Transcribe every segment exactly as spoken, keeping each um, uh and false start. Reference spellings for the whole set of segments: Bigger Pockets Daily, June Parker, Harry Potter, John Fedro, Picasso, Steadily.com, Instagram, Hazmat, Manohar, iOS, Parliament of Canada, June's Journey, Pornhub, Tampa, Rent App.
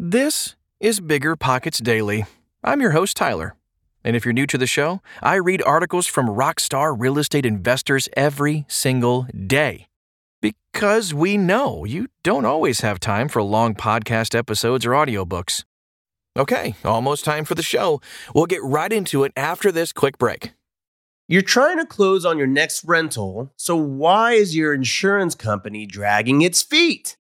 This is Bigger Pockets Daily. I'm your host, Tyler. And if you're new to the show, I read articles from rock star real estate investors every single day. Because we know you don't always have time for long podcast episodes or audiobooks. Okay, almost time for the show. We'll get right into it after this quick break. You're trying to close on your next rental, so why is your insurance company dragging its feet?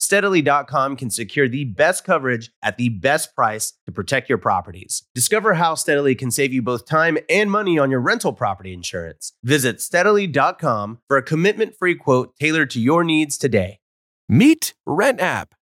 Steadily dot com can secure the best coverage at the best price to protect your properties. Discover how Steadily can save you both time and money on your rental property insurance. Visit Steadily dot com for a commitment-free quote tailored to your needs today. Meet Rent App,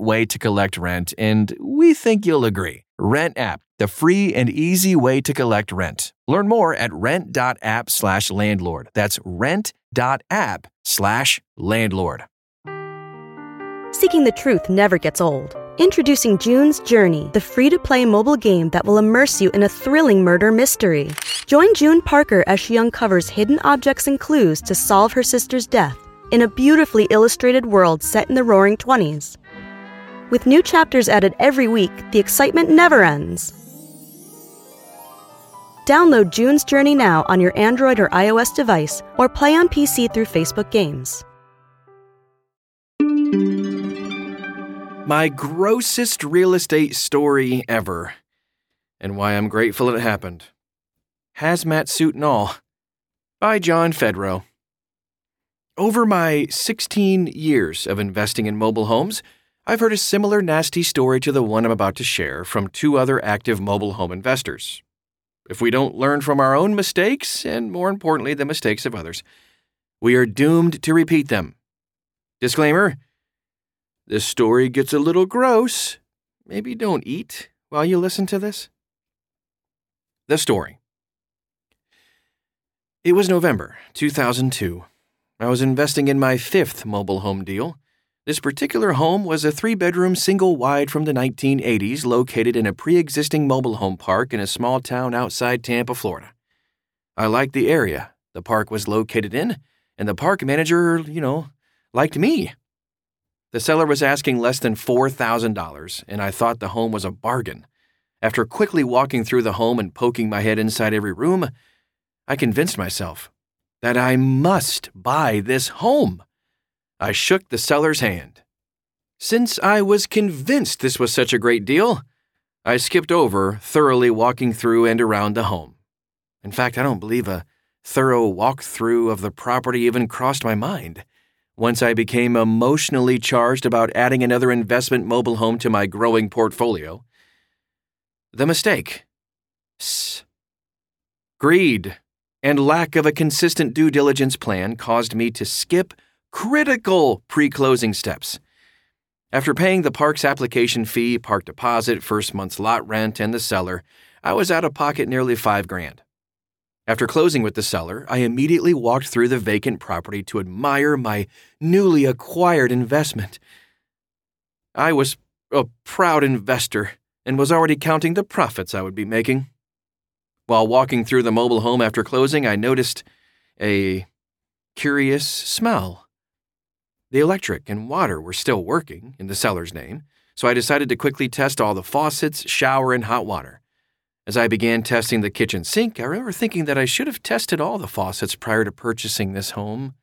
way to collect rent, and we think you'll agree. Rent App, the free and easy way to collect rent. Learn more at rent.app slash landlord. That's rent.app slash landlord. Seeking the truth never gets old. Introducing June's Journey, the free-to-play mobile game that will immerse you in a thrilling murder mystery. Join June Parker as she uncovers hidden objects and clues to solve her sister's death in a beautifully illustrated world set in the roaring twenties. With new chapters added every week, the excitement never ends. Download June's Journey now on your Android or iOS device, or play on P C through Facebook Games. My grossest real estate story ever, and why I'm grateful it happened. Hazmat Suit and All, by John Fedro. Over my sixteen years of investing in mobile homes, I've heard a similar nasty story to the one I'm about to share from two other active mobile home investors. If we don't learn from our own mistakes, and more importantly, the mistakes of others, we are doomed to repeat them. Disclaimer: this story gets a little gross. Maybe don't eat while you listen to this. The story. It was November two thousand two. I was investing in my fifth mobile home deal. This particular home was a three-bedroom single-wide from the nineteen eighties located in a pre-existing mobile home park in a small town outside Tampa, Florida. I liked the area the park was located in, and the park manager, you know, liked me. The seller was asking less than four thousand dollars, and I thought the home was a bargain. After quickly walking through the home and poking my head inside every room, I convinced myself that I must buy this home. I shook the seller's hand. Since I was convinced this was such a great deal, I skipped over thoroughly walking through and around the home. In fact, I don't believe a thorough walkthrough of the property even crossed my mind. Once I became emotionally charged about adding another investment mobile home to my growing portfolio. The mistake. S. Greed and lack of a consistent due diligence plan caused me to skip critical pre-closing steps. After paying the park's application fee, park deposit, first month's lot rent, and the seller, I was out of pocket nearly five grand. After closing with the seller, I immediately walked through the vacant property to admire my newly acquired investment. I was a proud investor and was already counting the profits I would be making. While walking through the mobile home after closing, I noticed a curious smell. The electric and water were still working in the seller's name, so I decided to quickly test all the faucets, shower, and hot water. As I began testing the kitchen sink, I remember thinking that I should have tested all the faucets prior to purchasing this home.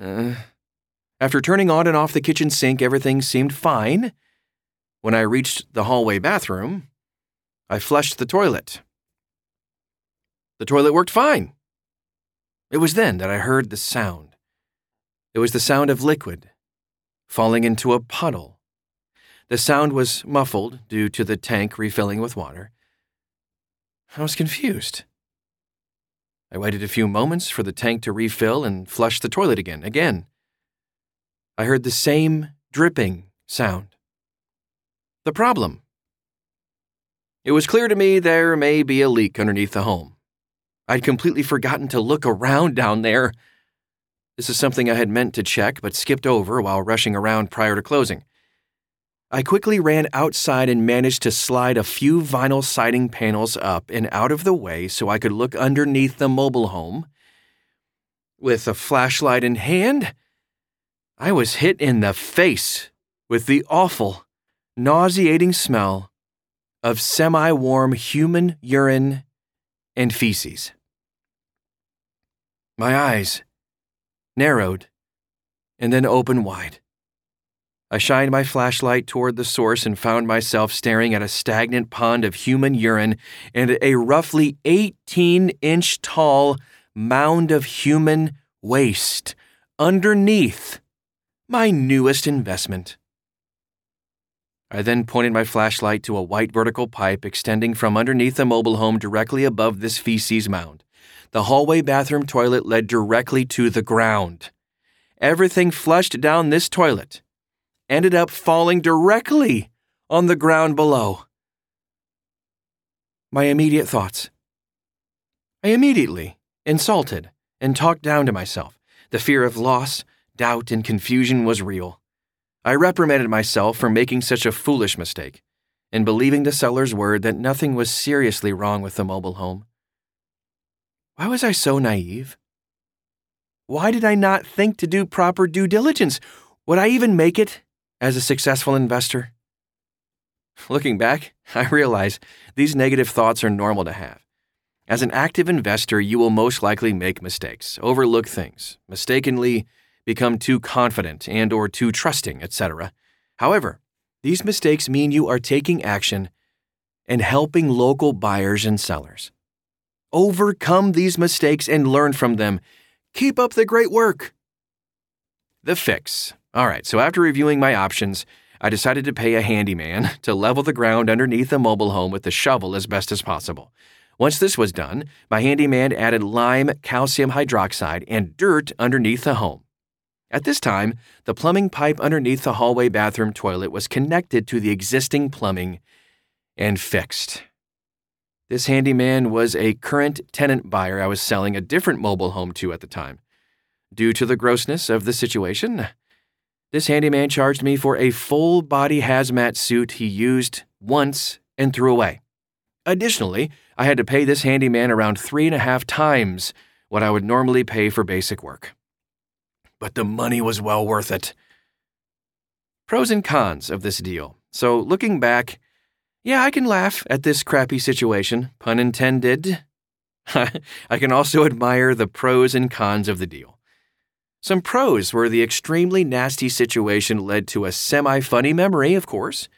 Uh, after turning on and off the kitchen sink, everything seemed fine. When I reached the hallway bathroom, I flushed the toilet. The toilet worked fine. It was then that I heard the sound. It was the sound of liquid falling into a puddle. The sound was muffled due to the tank refilling with water. I was confused. I waited a few moments for the tank to refill and flush the toilet again. Again, I heard the same dripping sound. The problem. It was clear to me there may be a leak underneath the home. I'd completely forgotten to look around down there. This is something I had meant to check but skipped over while rushing around prior to closing. I quickly ran outside and managed to slide a few vinyl siding panels up and out of the way so I could look underneath the mobile home. With a flashlight in hand, I was hit in the face with the awful, nauseating smell of semi-warm human urine and feces. My eyes narrowed and then opened wide. I shined my flashlight toward the source and found myself staring at a stagnant pond of human urine and a roughly eighteen-inch tall mound of human waste underneath my newest investment. I then pointed my flashlight to a white vertical pipe extending from underneath the mobile home directly above this feces mound. The hallway bathroom toilet led directly to the ground. Everything flushed down this toilet ended up falling directly on the ground below. My immediate thoughts. I immediately insulted and talked down to myself. The fear of loss, doubt, and confusion was real. I reprimanded myself for making such a foolish mistake and believing the seller's word that nothing was seriously wrong with the mobile home. Why was I so naive? Why did I not think to do proper due diligence? Would I even make it as a successful investor? Looking back, I realize these negative thoughts are normal to have. As an active investor, you will most likely make mistakes, overlook things, mistakenly become too confident and or too trusting, et cetera. However, these mistakes mean you are taking action and helping local buyers and sellers. Overcome these mistakes and learn from them. Keep up the great work. The fix. All right, so after reviewing my options, I decided to pay a handyman to level the ground underneath the mobile home with a shovel as best as possible. Once this was done, my handyman added lime, calcium hydroxide, and dirt underneath the home. At this time, the plumbing pipe underneath the hallway bathroom toilet was connected to the existing plumbing and fixed. This handyman was a current tenant buyer I was selling a different mobile home to at the time. Due to the grossness of the situation, this handyman charged me for a full-body hazmat suit he used once and threw away. Additionally, I had to pay this handyman around three and a half times what I would normally pay for basic work. But the money was well worth it. Pros and cons of this deal. So looking back, yeah, I can laugh at this crappy situation, pun intended. I can also admire the pros and cons of the deal. Some pros were the extremely nasty situation led to a semi-funny memory, of course.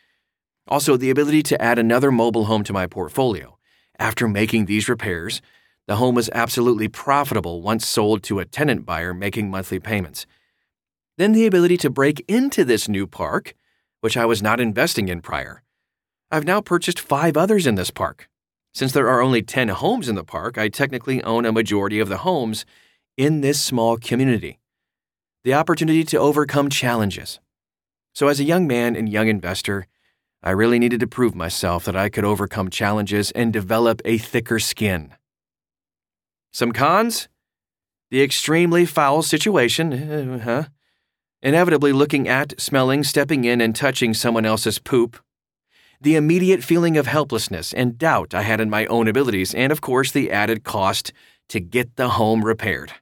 Also, the ability to add another mobile home to my portfolio. After making these repairs, the home was absolutely profitable once sold to a tenant buyer making monthly payments. Then the ability to break into this new park, which I was not investing in prior. I've now purchased five others in this park. Since there are only ten homes in the park, I technically own a majority of the homes in this small community. The opportunity to overcome challenges. So as a young man and young investor, I really needed to prove myself that I could overcome challenges and develop a thicker skin. Some cons? The extremely foul situation, uh, huh? Inevitably looking at, smelling, stepping in, and touching someone else's poop. The immediate feeling of helplessness and doubt I had in my own abilities, and of course the added cost to get the home repaired.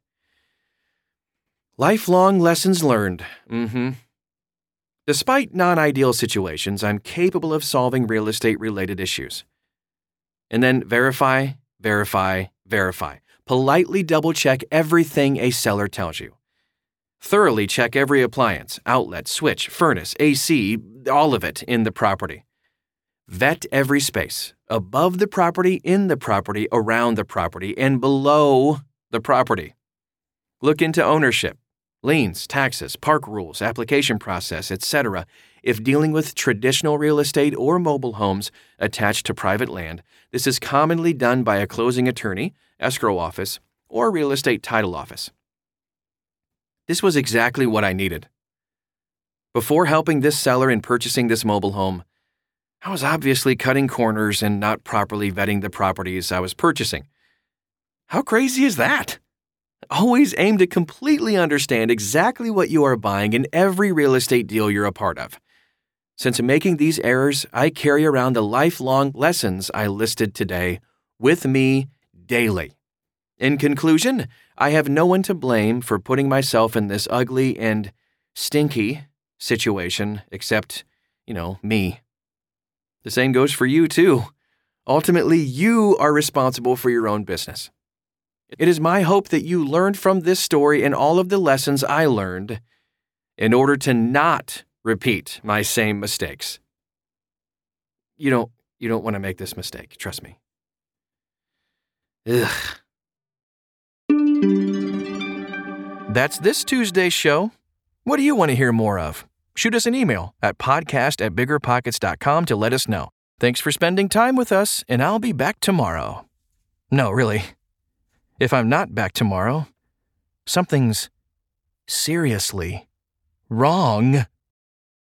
Lifelong lessons learned. Mm-hmm. Despite non-ideal situations, I'm capable of solving real estate-related issues. And then verify, verify, verify. Politely double-check everything a seller tells you. Thoroughly check every appliance, outlet, switch, furnace, A C, all of it in the property. Vet every space, above the property, in the property, around the property, and below the property. Look into ownership, liens, taxes, park rules, application process, et cetera. If dealing with traditional real estate or mobile homes attached to private land, this is commonly done by a closing attorney, escrow office, or real estate title office. This was exactly what I needed. Before helping this seller in purchasing this mobile home, I was obviously cutting corners and not properly vetting the properties I was purchasing. How crazy is that? Always aim to completely understand exactly what you are buying in every real estate deal you're a part of. Since making these errors, I carry around the lifelong lessons I listed today with me daily. In conclusion, I have no one to blame for putting myself in this ugly and stinky situation except, you know, me. The same goes for you, too. Ultimately, you are responsible for your own business. It is my hope that you learned from this story and all of the lessons I learned in order to not repeat my same mistakes. You don't, you don't want to make this mistake, trust me. Ugh. That's this Tuesday's show. What do you want to hear more of? Shoot us an email at podcast at bigger pockets dot com to let us know. Thanks for spending time with us, and I'll be back tomorrow. No, really. If I'm not back tomorrow, something's seriously wrong.